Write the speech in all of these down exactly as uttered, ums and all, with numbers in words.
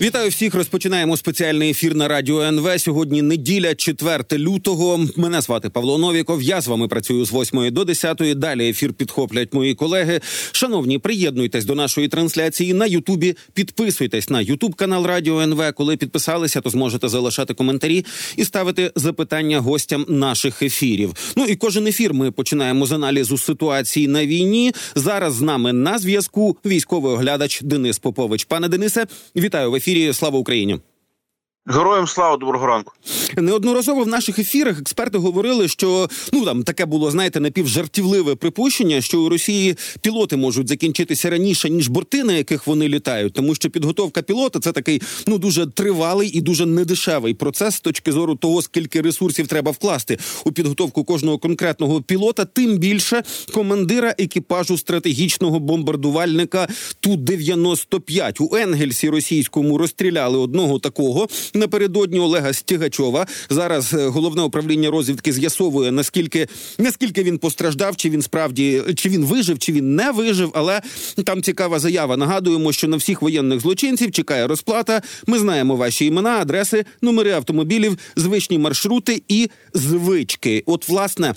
Вітаю всіх. Розпочинаємо спеціальний ефір на Радіо ен ве. Сьогодні неділя, четверте лютого. Мене звати Павло Новіков. Я з вами працюю з восьмої до десятої. Далі ефір підхоплять мої колеги. Шановні, приєднуйтесь до нашої трансляції на Ютубі. Підписуйтесь на Ютуб-канал Радіо ен ве. Коли підписалися, то зможете залишати коментарі і ставити запитання гостям наших ефірів. Ну і кожен ефір ми починаємо з аналізу ситуації на війні. Зараз з нами на зв'язку військовий оглядач Денис Попович. Пане Денисе, вітаю в ефірі. Слава Україні! Героям слава, доброго ранку. Неодноразово в наших ефірах експерти говорили, що, ну, там таке було, знаєте, напівжартівливе припущення, що у Росії пілоти можуть закінчитися раніше, ніж борти, на яких вони літають, тому що підготовка пілота – це такий, ну, дуже тривалий і дуже недешевий процес з точки зору того, скільки ресурсів треба вкласти у підготовку кожного конкретного пілота, тим більше командира екіпажу стратегічного бомбардувальника Ту дев'яносто п'ять. У Енгельсі російському розстріляли одного такого – напередодні Олега Стігачова. Зараз головне управління розвідки з'ясовує, наскільки, наскільки він постраждав, чи він справді, чи він вижив, чи він не вижив, але там цікава заява. Нагадуємо, що на всіх воєнних злочинців чекає розплата. Ми знаємо ваші імена, адреси, номери автомобілів, звичні маршрути і звички. От, власне,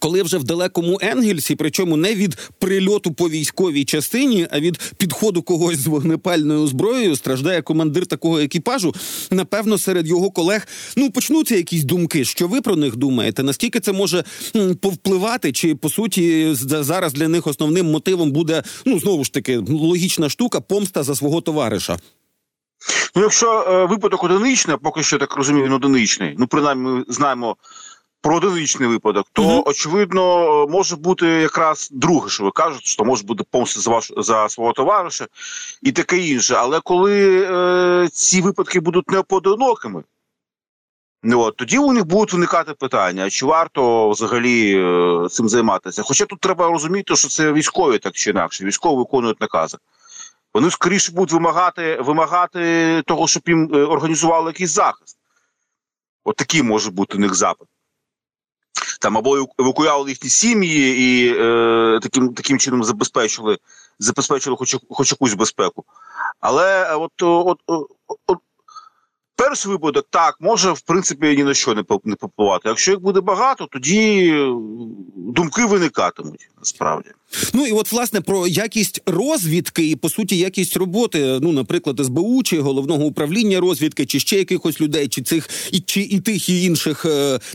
коли вже в далекому Енгельсі, причому не від прильоту по військовій частині, а від підходу когось з вогнепальною зброєю, страждає командир такого екіпажу, напевно, серед його колег, ну, почнуться якісь думки. Що ви про них думаєте? Наскільки це може повпливати? Чи, по суті, зараз для них основним мотивом буде, ну, знову ж таки, логічна штука, помста за свого товариша? Ну, якщо е, випадок одиничний, поки що, так розумію, він одиничний, ну, принаймні, ми знаємо про одиничний випадок, то, угу. очевидно, може бути якраз друге, що ви кажете, що може бути помста за, ваш, за свого товариша і таке інше. Але коли е, ці випадки будуть непоодинокими, от, тоді у них будуть виникати питання, чи варто взагалі е, цим займатися. Хоча тут треба розуміти, що це військові так чи інакше, військові виконують накази. Вони скоріше будуть вимагати, вимагати того, щоб їм організували якийсь захист. От такий може бути у них запит. Там або евакуювали їхні сім'ї і е, таким, таким чином забезпечили, забезпечили хоч, хоч якусь безпеку. Але от, от, от, от перший випадок, так, може, в принципі, ні на що не, не попливати. Якщо їх буде багато, тоді думки виникатимуть, насправді. Ну і от, власне, про якість розвідки і, по суті, якість роботи, ну, наприклад, ес бе у чи Головного управління розвідки, чи ще якихось людей, чи цих, і, чи і тих, і інших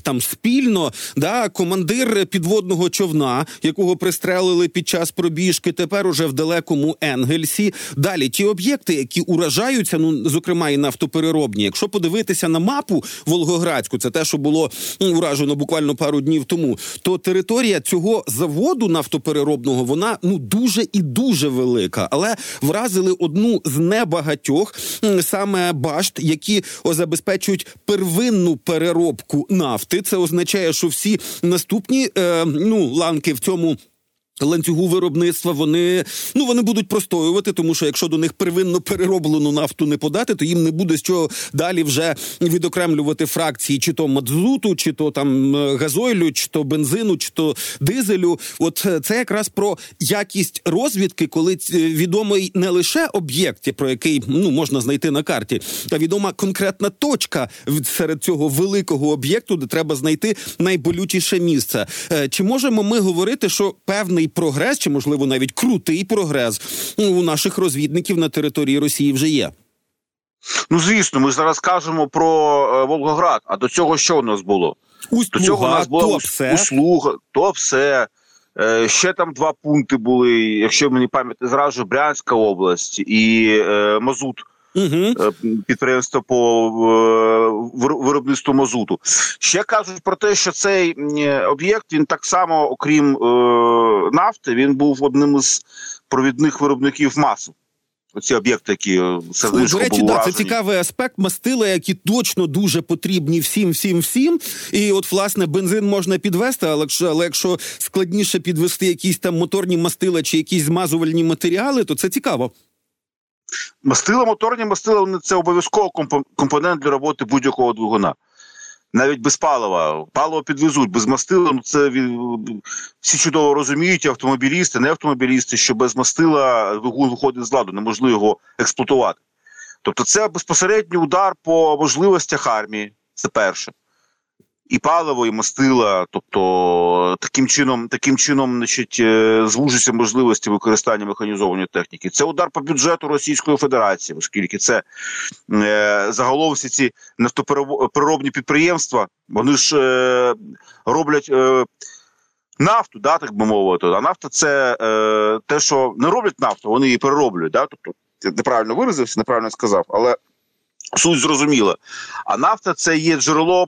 там спільно, да, командир підводного човна, якого пристрелили під час пробіжки, тепер уже в далекому Енгельсі. Далі, ті об'єкти, які уражаються, ну, зокрема, і нафтопереробні. Якщо подивитися на мапу Волгоградську, це те, що було уражено буквально пару днів тому, то територія цього заводу нафтопереробного, вона, ну, дуже і дуже велика. Але вразили одну з небагатьох саме башт, які забезпечують первинну переробку нафти. Це означає, що всі наступні е, ну, ланки в цьому ланцюгу виробництва, вони, ну, вони будуть простоювати, тому що якщо до них первинно перероблену нафту не подати, то їм не буде з чого далі вже відокремлювати фракції чи то мазуту, чи то там газойлю, чи то бензину, чи то дизелю. От це якраз про якість розвідки, коли відомий не лише об'єкт, про який, ну, можна знайти на карті, та відома конкретна точка серед цього великого об'єкту, де треба знайти найболючіше місце. Чи можемо ми говорити, що певний прогрес, чи, можливо, навіть крутий прогрес у наших розвідників на території Росії вже є? Ну, звісно, ми зараз кажемо про е, Волгоград, а до цього що у нас було? Услуга, до цього у нас була то все. услуга, то все. Е, ще там два пункти були, якщо мені пам'ять не зраджує, Брянська область і е, Мазут. Угу. Підприємство по виробництву мазуту. Ще кажуть про те, що цей об'єкт, він так само, окрім е, нафти, він був одним із провідних виробників масла. Оці об'єкти, які сердечко було уражені. Так, це цікавий аспект. Мастила, які точно дуже потрібні всім, всім, всім. І от, власне, бензин можна підвести, але, але якщо складніше підвести якісь там моторні мастила чи якісь змазувальні матеріали, то це цікаво. Мастила, моторні мастила – це обов'язково компонент для роботи будь-якого двигуна. Навіть без палива. Паливо підвезуть, без мастила, ну це всі чудово розуміють, автомобілісти, не автомобілісти, що без мастила двигун виходить з ладу, неможливо його експлуатувати. Тобто це безпосередній удар по можливостях армії, це перше. І паливо, і мастила, тобто таким чином, таким чином значить, звужуються можливості використання механізованої техніки. Це удар по бюджету Російської Федерації, оскільки це е, загалом всі ці нафтопереробні підприємства, вони ж е, роблять е, нафту, да, так би мовити. А нафта – це е, те, що не роблять нафту, вони її перероблюють. Да? Тобто, я неправильно виразився, неправильно сказав, але суть зрозуміла. А нафта – це є джерело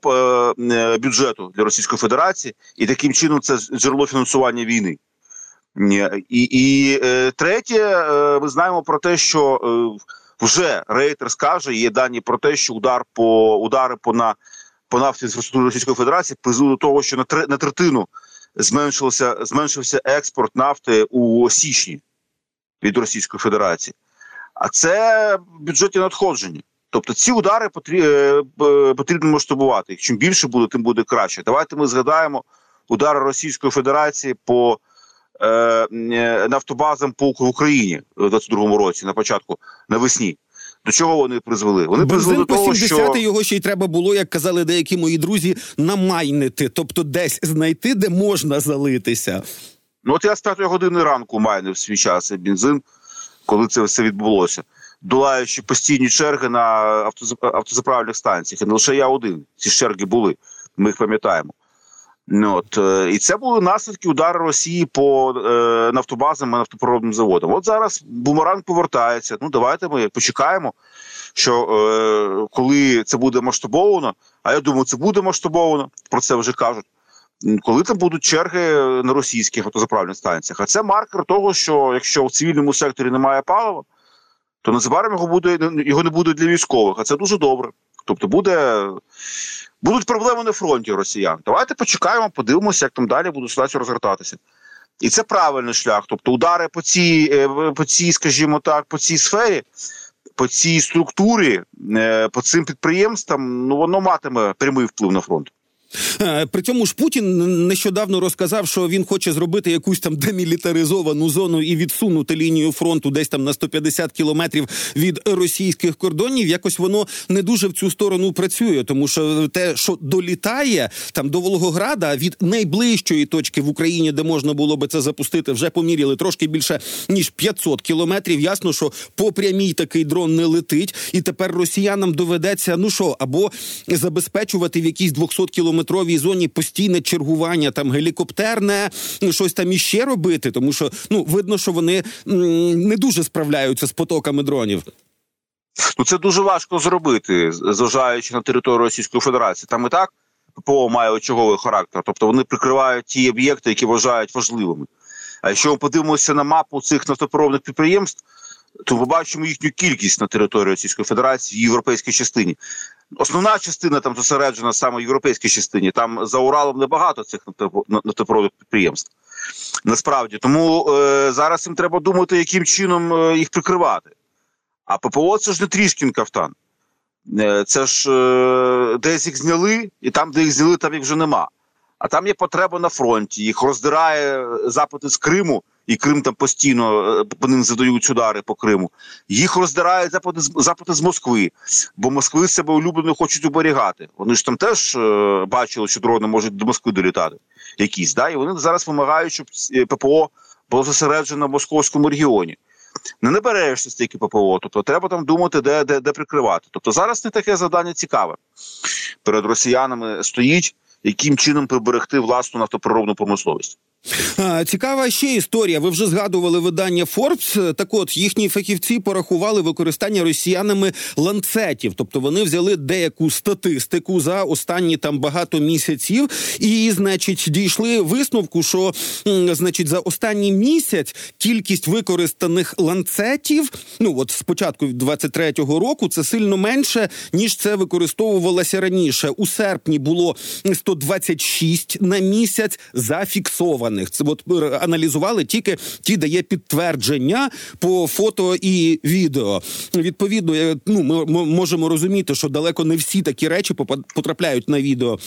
е, бюджету для Російської Федерації, і таким чином це джерело фінансування війни. І, і е, третє, е, ми знаємо про те, що е, вже Reuters каже, є дані про те, що удар по, удари по, на, по нафті інфраструктури Російської Федерації призвели до того, що на, три, на третину зменшився, зменшився експорт нафти у січні від Російської Федерації. А це бюджетні надходження. Тобто ці удари потрібно масштабувати. Їх чим більше буде, тим буде краще. Давайте ми згадаємо удари Російської Федерації по е, нафтобазам по Україні в двадцять другому році, на початку, навесні. До чого вони призвели? Вони призвели до того, що... Його ще й треба було, як казали деякі мої друзі, намайнити. Тобто десь знайти, де можна залитися. Ну от я з п'ятої години ранку майнив свій час і бензин, коли це все відбулося, долаючи постійні черги на автозаправильних станціях. І не лише я один. Ці черги були, ми їх пам'ятаємо. От. І це були наслідки удару Росії по е, нафтобазам і нафтопереробним заводам. От зараз бумеранг повертається. Ну, давайте ми почекаємо, що е, коли це буде масштабовано, а я думаю, це буде масштабовано, про це вже кажуть, коли там будуть черги на російських автозаправних станціях. А це маркер того, що якщо в цивільному секторі немає палива, то незабаром його буде, його не буде для військових, а це дуже добре. Тобто буде, будуть проблеми на фронті росіян. Давайте почекаємо, подивимося, як там далі буде ситуація розгортатися. І це правильний шлях. Тобто удари по цій, по цій, скажімо так, по цій сфері, по цій структурі, по цим підприємствам, ну воно матиме прямий вплив на фронт. При цьому ж Путін нещодавно розказав, що він хоче зробити якусь там демілітаризовану зону і відсунути лінію фронту десь там на сто п'ятдесят кілометрів від російських кордонів. Якось воно не дуже в цю сторону працює, тому що те, що долітає там до Волгограда від найближчої точки в Україні, де можна було би це запустити, вже поміряли трошки більше, ніж п'ятсот кілометрів. Ясно, що по прямій такий дрон не летить, і тепер росіянам доведеться, ну що, або забезпечувати в якісь двісті кілометрів метровій зоні постійне чергування, там гелікоптерне, щось там іще робити, тому що, ну, видно, що вони не дуже справляються з потоками дронів. Ну, це дуже важко зробити, зважаючи на територію Російської Федерації. Там і так ППО має очаговий характер, тобто вони прикривають ті об'єкти, які вважають важливими. А якщо ми подивимося на мапу цих нафтопереробних підприємств, то побачимо їхню кількість на території Російської Федерації в європейській частині. Основна частина там зосереджена саме в європейській частині. Там за Уралом небагато цих нафтопроводних підприємств. Насправді. Тому е, зараз їм треба думати, яким чином їх прикривати. А ППО – це ж не Трішкін кафтан. Е, це ж е, десь їх зняли, і там, де їх зняли, там їх вже нема. А там є потреба на фронті. Їх роздирає запити з Криму, і Крим там постійно, по ним задають удари по Криму. Їх роздирають запити, запити з Москви, бо Москви себе улюблено хочуть оберігати. Вони ж там теж е, бачили, що дрони можуть до Москви долітати якісь. Да? І вони зараз вимагають, щоб ППО було зосереджено в московському регіоні. Не наберешся стільки ППО, тобто треба там думати, де, де, де прикривати. Тобто зараз не таке завдання цікаве. Перед росіянами стоїть, яким чином приберегти власну нафтопереробну промисловість. Цікава ще історія. Ви вже згадували видання Forbes. Так от, їхні фахівці порахували використання росіянами ланцетів. Тобто вони взяли деяку статистику за останні там багато місяців і, значить, дійшли висновку, що, значить, за останній місяць кількість використаних ланцетів, ну от з початку двадцять третього року, це сильно менше, ніж це використовувалося раніше. У серпні було сто двадцять шість на місяць зафіксовано. Це от аналізували тільки ті, де є підтвердження по фото і відео. Відповідно, ну, ми можемо розуміти, що далеко не всі такі речі потрапляють на відео.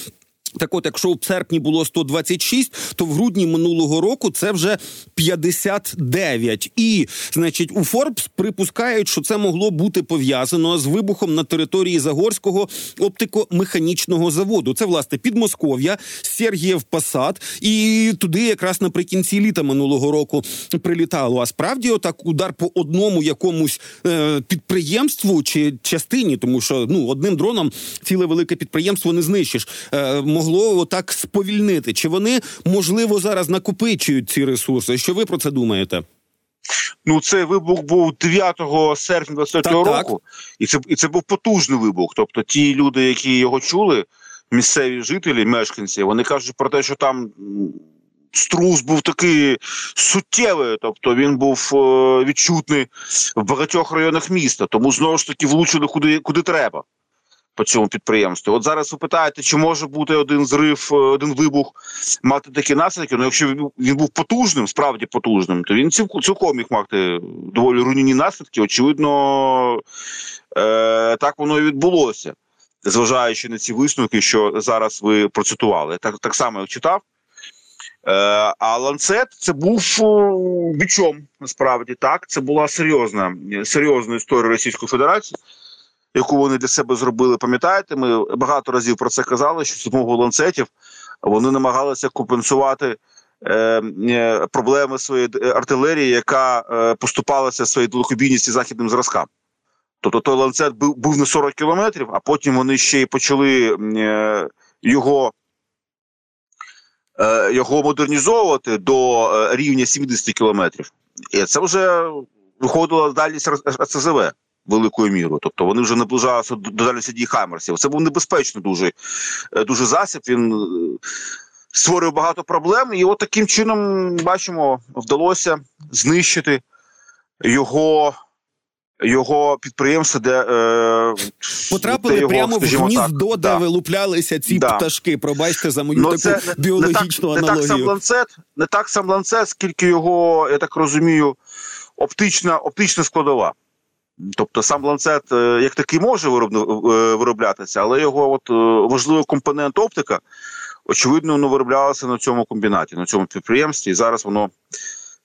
Так от, якщо в серпні було сто двадцять шість, то в грудні минулого року це вже п'ятдесят дев'ять. І, значить, у Forbes припускають, що це могло бути пов'язано з вибухом на території Загорського оптико-механічного заводу. Це, власне, Підмосков'я, Сергієв Посад, і туди якраз наприкінці літа минулого року прилітало. А справді, отак удар по одному якомусь е- підприємству чи частині, тому що, ну, одним дроном ціле велике підприємство не знищиш, е- могло отак сповільнити. Чи вони, можливо, зараз накопичують ці ресурси? Що ви про це думаєте? Ну, це вибух був дев'ятого серпня двадцятого року. І це, і це був потужний вибух. Тобто ті люди, які його чули, місцеві жителі, мешканці, вони кажуть про те, що там струс був такий суттєвий. Тобто він був відчутний в багатьох районах міста. Тому, знову ж таки, влучили куди, куди треба по цьому підприємству. От зараз ви питаєте, чи може бути один зрив, один вибух мати такі наслідки? Ну, якщо він був потужним, справді потужним, то він цілком міг мати доволі руйнівні наслідки. Очевидно, е- так воно і відбулося, зважаючи на ці висновки, що зараз ви процитували. Так, так само я читав. Е- а «Ланцет» це був бичом, насправді, так? Це була серйозна, серйозна історія Російської Федерації, яку вони для себе зробили, пам'ятаєте, ми багато разів про це казали, що з допомогою ланцетів вони намагалися компенсувати е, е, проблеми своєї артилерії, яка е, поступалася своєю далекобійністю західним зразкам. Тобто той ланцет був, був на сорок кілометрів, а потім вони ще й почали е, його, е, його модернізовувати до е, рівня сімдесят кілометрів. І це вже виходила дальність РСЗВ великою мірою. Тобто вони вже наближалися до дальності дій Хаймерсів. Це був небезпечний дуже, дуже засіб. Він створив багато проблем. І от таким чином, бачимо, вдалося знищити його, його підприємство, де... Потрапили де його, прямо в гніздо, так, де да. вилуплялися ці да. пташки. Пробачте за мою таку це, біологічну не так, аналогію. Не так, сам ланцет, не так сам ланцет, скільки його, я так розумію, оптична, оптична складова. Тобто сам ланцет як такий може вироблятися, але його от важливий компонент оптика, очевидно, воно вироблялося на цьому комбінаті, на цьому підприємстві, і зараз воно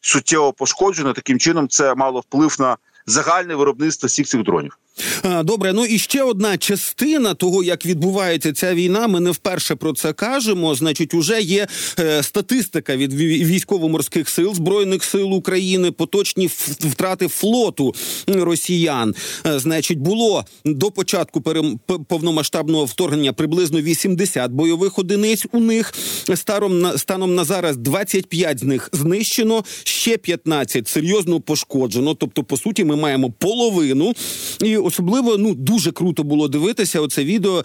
суттєво пошкоджено. Таким чином це мало вплив на загальне виробництво всіх цих дронів. Добре, ну і ще одна частина того, як відбувається ця війна, ми не вперше про це кажемо, значить, уже є е, статистика від військово-морських сил, Збройних сил України, поточні втрати флоту росіян. Е, значить, було до початку перем... повномасштабного вторгнення приблизно вісімдесят бойових одиниць у них, Старом на... станом на зараз двадцять п'ять з них знищено, ще п'ятнадцять серйозно пошкоджено, тобто, по суті, ми маємо половину. І особливо, ну, дуже круто було дивитися оце відео,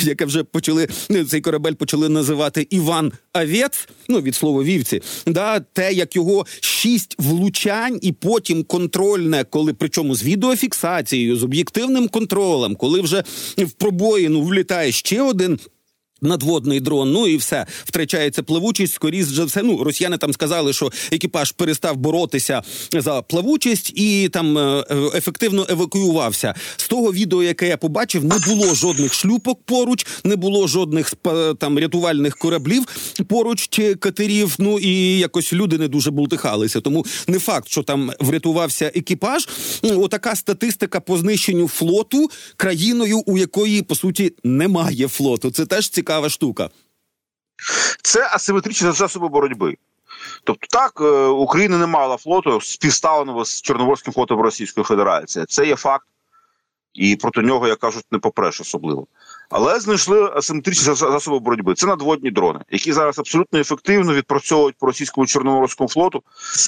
яке вже почали, цей корабель почали називати Іван Авєц, ну, від слова вівці, да, те, як його шість влучань і потім контрольне, коли, причому з відеофіксацією, з об'єктивним контролем, коли вже в пробоїну влітає ще один надводний дрон, ну і все, втрачається плавучість, скоріше все, ну, росіяни там сказали, що екіпаж перестав боротися за плавучість і там ефективно евакуювався. З того відео, яке я побачив, не було жодних шлюпок поруч, не було жодних там рятувальних кораблів поруч чи катерів, ну і якось люди не дуже бултихалися, тому не факт, що там врятувався екіпаж. Отака статистика по знищенню флоту країною, у якої, по суті, немає флоту. Це теж цікаво. Цікава штука. Це асиметричні засоби боротьби. Тобто так, Україна не мала флоту співставленого з Чорноморським флотом Російської Федерації. Це є факт. І проти нього, як кажуть, не попреш особливо. Але знайшли асиметричні засоби боротьби. Це надводні дрони, які зараз абсолютно ефективно відпрацьовують по російському Чорноморському флоту,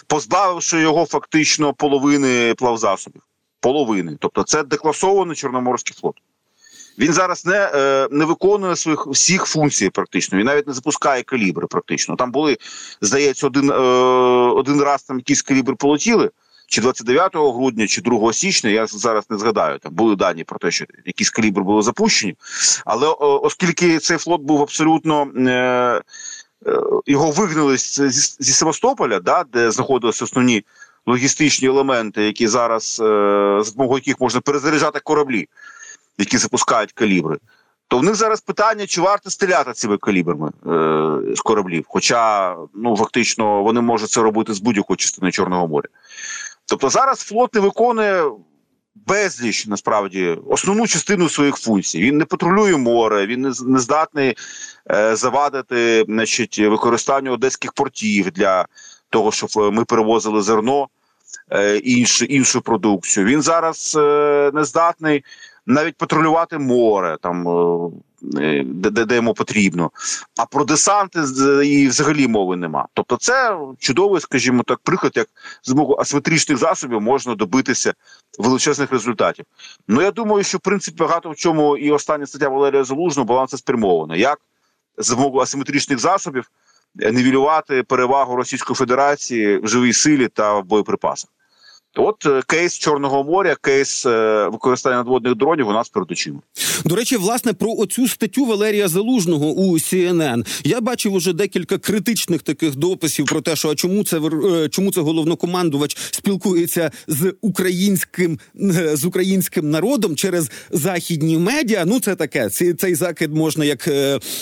позбавивши його фактично половини плавзасобів. Половини. Тобто це декласований Чорноморський флот. Він зараз не, не виконує своїх всіх функцій практично, він навіть не запускає калібри практично. Там були, здається, один, один раз там якісь калібри полетіли, чи двадцять дев'ятого грудня, чи другого січня, я зараз не згадаю, там були дані про те, що якісь калібри були запущені. Але оскільки цей флот був абсолютно, його вигнали зі Севастополя, да, де знаходилися основні логістичні елементи, які зараз, за допомогою яких можна перезаряджати кораблі, які запускають калібри, то в них зараз питання, чи варто стріляти цими калібрами е, з кораблів. Хоча, ну, фактично, вони можуть це робити з будь-якої частини Чорного моря. Тобто зараз флот не виконує безліч, насправді, основну частину своїх функцій. Він не патрулює море, він не, не здатний е, завадити, значить, використанню одеських портів для того, щоб ми перевозили зерно е, і іншу, іншу продукцію. Він зараз е, не здатний навіть патрулювати море, там, де, де, де йому потрібно. А про десанти і взагалі мови нема. Тобто це чудовий, скажімо так, приклад, як з боку асиметричних засобів можна добитися величезних результатів. Ну, я думаю, що, в принципі, багато в чому і остання стаття Валерія Залужного балансоспрямована. Як з боку асиметричних засобів нівелювати перевагу Російської Федерації в живій силі та в боєприпасах. От кейс Чорного моря, кейс використання надводних дронів у нас перед очима. До речі, власне, про оцю статтю Валерія Залужного у Сі Ен Ен. Я бачив уже декілька критичних таких дописів про те, що а чому це, чому це головнокомандувач спілкується з українським, з українським народом через західні медіа. Ну, це таке, цей закид можна як,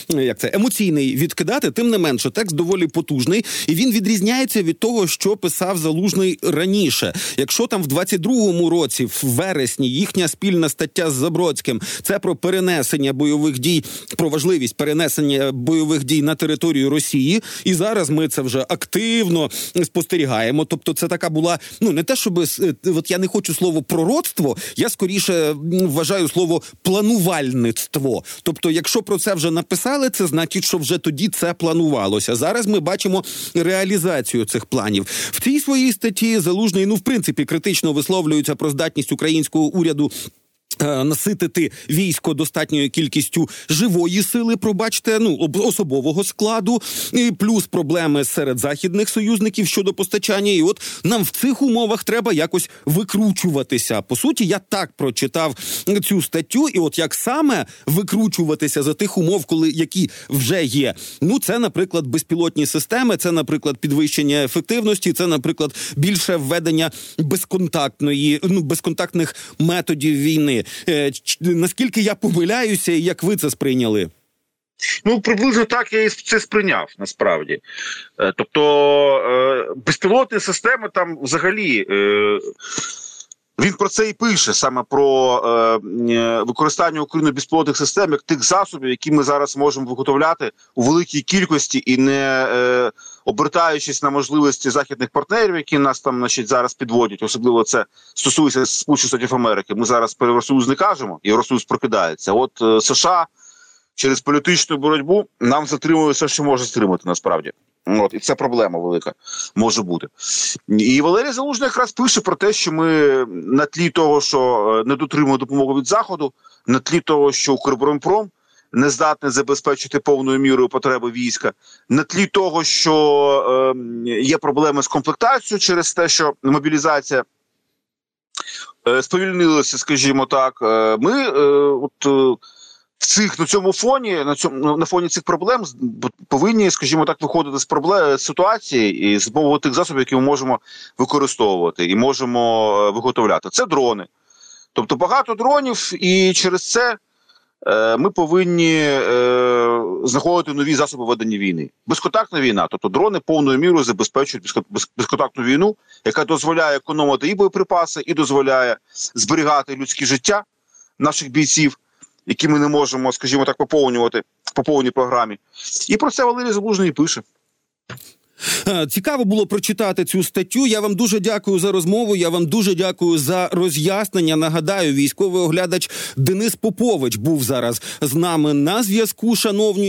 як це, емоційний відкидати. Тим не менше, текст доволі потужний. І він відрізняється від того, що писав Залужний раніше. Якщо там в двадцять другому році, в вересні, їхня спільна стаття з Забродським, це про перенесення бойових дій, про важливість перенесення бойових дій на територію Росії, і зараз ми це вже активно спостерігаємо. Тобто це така була, ну не те, щоб, от я не хочу слово пророцтво, я скоріше вважаю слово планувальництво. Тобто якщо про це вже написали, це значить, що вже тоді це планувалося. Зараз ми бачимо реалізацію цих планів. В цій своїй статті Залужний, ну в принципі, В принципі, критично висловлюються про здатність українського уряду наситити військо достатньою кількістю живої сили, пробачте, ну, особового складу, і плюс проблеми серед західних союзників щодо постачання. І от нам в цих умовах треба якось викручуватися. По суті, я так прочитав цю статтю, і от як саме викручуватися за тих умов, коли які вже є. Ну, це, наприклад, безпілотні системи, це, наприклад, підвищення ефективності, це, наприклад, більше введення безконтактної, ну, безконтактних методів війни. Наскільки я помиляюся, і як ви це сприйняли? Ну, приблизно так я і це сприйняв, насправді. Тобто, безпілотні системи там взагалі... Він про це і пише, саме про використання Україною безпілотних систем, як тих засобів, які ми зараз можемо виготовляти у великій кількості і не... обертаючись на можливості західних партнерів, які нас там, значить, зараз підводять, особливо це стосується Сполучених Штатів Америки. Ми зараз про Євросоюз не кажемо, Євросоюз прокидається. От США через політичну боротьбу нам затримує все, що може стримати, насправді. От, і це проблема велика може бути. І Валерій Залужний якраз пише про те, що ми на тлі того, що не дотримуємо допомогу від Заходу, на тлі того, що Укрборомпром не здатний забезпечити повною мірою потреби війська, на тлі того, що е, є проблеми з комплектацією через те, що мобілізація е, сповільнилася, скажімо так. Е, ми е, от е, цих на цьому фоні, на цьому на фоні цих проблем повинні, скажімо так, виходити з проблем з ситуації і з допомогою тих засобів, які ми можемо використовувати і можемо виготовляти. Це дрони. Тобто багато дронів, і через це ми повинні е, знаходити нові засоби ведення війни. Безконтактна війна, тобто дрони повною мірою забезпечують безконтактну війну, яка дозволяє економити і боєприпаси, і дозволяє зберігати людське життя наших бійців, які ми не можемо, скажімо так, поповнювати по повній програмі. І про це Валерій Залужний пише. Цікаво було прочитати цю статтю. Я вам дуже дякую за розмову, я вам дуже дякую за роз'яснення. Нагадаю, військовий оглядач Денис Попович був зараз з нами на зв'язку, шановні.